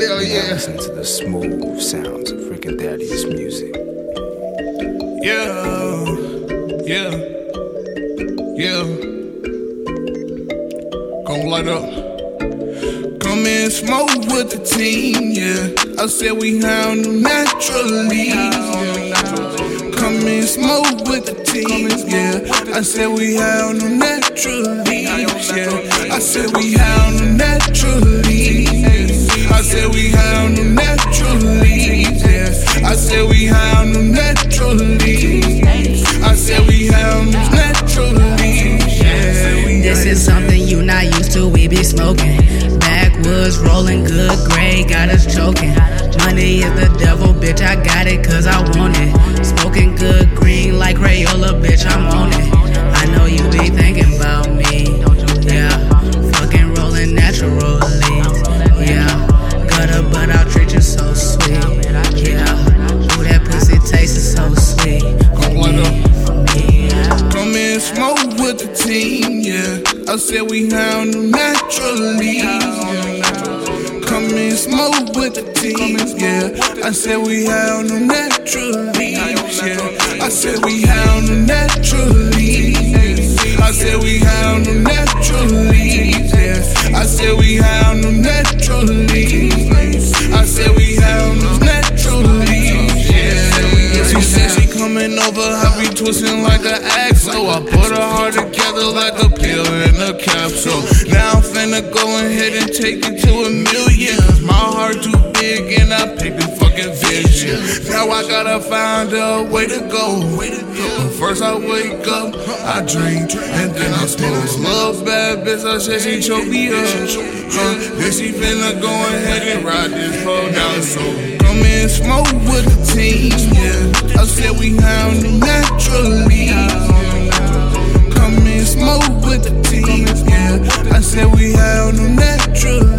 Hell yeah. Listen to the smooth sounds of freaking Daddy's music. Yeah, yeah, yeah. Gonna light up. Come and smoke with the team, yeah. I said we have naturally. Come and smoke with the team, yeah. I said we have naturally, yeah. I said we have naturally. I said we have naturally, yeah. I said we have naturally. I said we have naturally, yeah. This is something you not used to. We be smoking. Backwoods rolling, good grade, got us choking. Money is the devil, bitch, I got it cause I want it. Smoking good green like Crayola, bitch, I'm on it. I know you be thinking about me, yeah. Fucking rolling naturally, yeah. Gutter, but I'll treat you so sweet, yeah. Ooh, that pussy tastes so sweet. Come and smoke with the team, yeah. I said we have naturally. Come and smoke with the team, yeah. I said we have no naturally, yeah. I said we have no naturally. I said we have no naturally, yeah. I said we have no naturally. I said we have no naturally, yeah. She said she coming over, I be twisting like an axe. So I put her heart together like a pill in a capsule. Now I'm finna go ahead and take it to a million. My heart too big and I picked the fucking vision. Now I gotta find a way to go. But first I wake up, I drink, and then I smoke. Love bad bitch, I said she choke me up. Then she finna go ahead and ride this pole down. So come and smoke with the team, yeah. I said we have naturally. Come and smoke with the team, yeah. I said we have naturally.